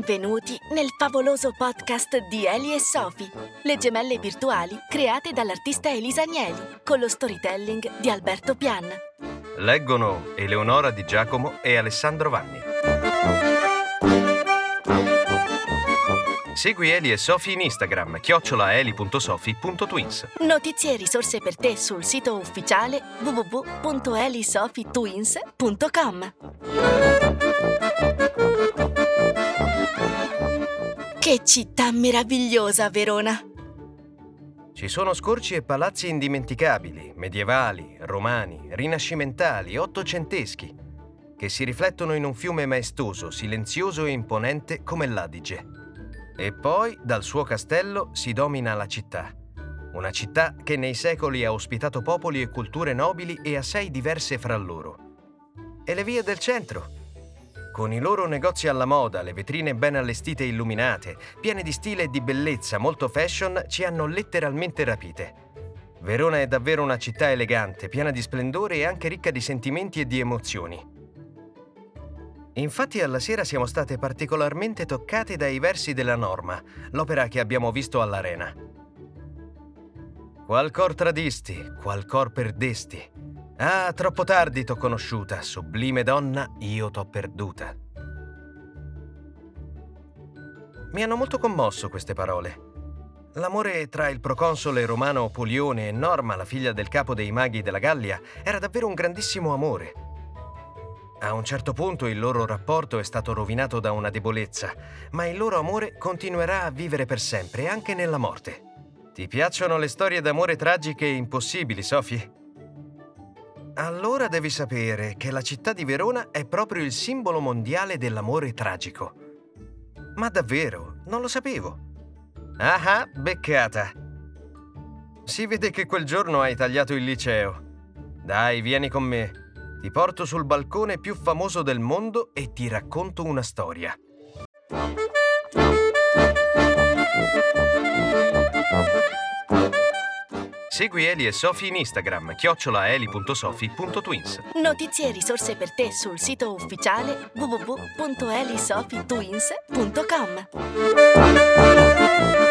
Benvenuti nel favoloso podcast di Eli e Sofi, le gemelle virtuali create dall'artista Elisa Agnelli, con lo storytelling di Alberto Pian. Leggono Eleonora Di Giacomo e Alessandro Vanni. Segui Eli e Sofi in Instagram, @eli.sofi.twins. Notizie e risorse per te sul sito ufficiale www.elisofitwins.com. Che città meravigliosa, Verona! Ci sono scorci e palazzi indimenticabili, medievali, romani, rinascimentali, ottocenteschi, che si riflettono in un fiume maestoso, silenzioso e imponente come l'Adige. E poi, dal suo castello, si domina la città. Una città che nei secoli ha ospitato popoli e culture nobili e assai diverse fra loro. E le vie del centro? Con i loro negozi alla moda, le vetrine ben allestite e illuminate, piene di stile e di bellezza, molto fashion, ci hanno letteralmente rapite. Verona è davvero una città elegante, piena di splendore e anche ricca di sentimenti e di emozioni. Infatti alla sera siamo state particolarmente toccate dai versi della Norma, l'opera che abbiamo visto all'arena. Qual cor tradisti, qual cor perdesti. Ah, troppo tardi t'ho conosciuta, sublime donna, io t'ho perduta. Mi hanno molto commosso queste parole. L'amore tra il proconsole romano Polione e Norma, la figlia del capo dei maghi della Gallia, era davvero un grandissimo amore. A un certo punto il loro rapporto è stato rovinato da una debolezza, ma il loro amore continuerà a vivere per sempre, anche nella morte. Ti piacciono le storie d'amore tragiche e impossibili, Sofi? Allora devi sapere che la città di Verona è proprio il simbolo mondiale dell'amore tragico. Ma davvero, non lo sapevo. Ah, beccata! Si vede che quel giorno hai tagliato il liceo. Dai, vieni con me. Ti porto sul balcone più famoso del mondo e ti racconto una storia. Segui Eli e Sofi in Instagram, @eli.sofi.twins. Notizie e risorse per te sul sito ufficiale www.elisofitwins.com.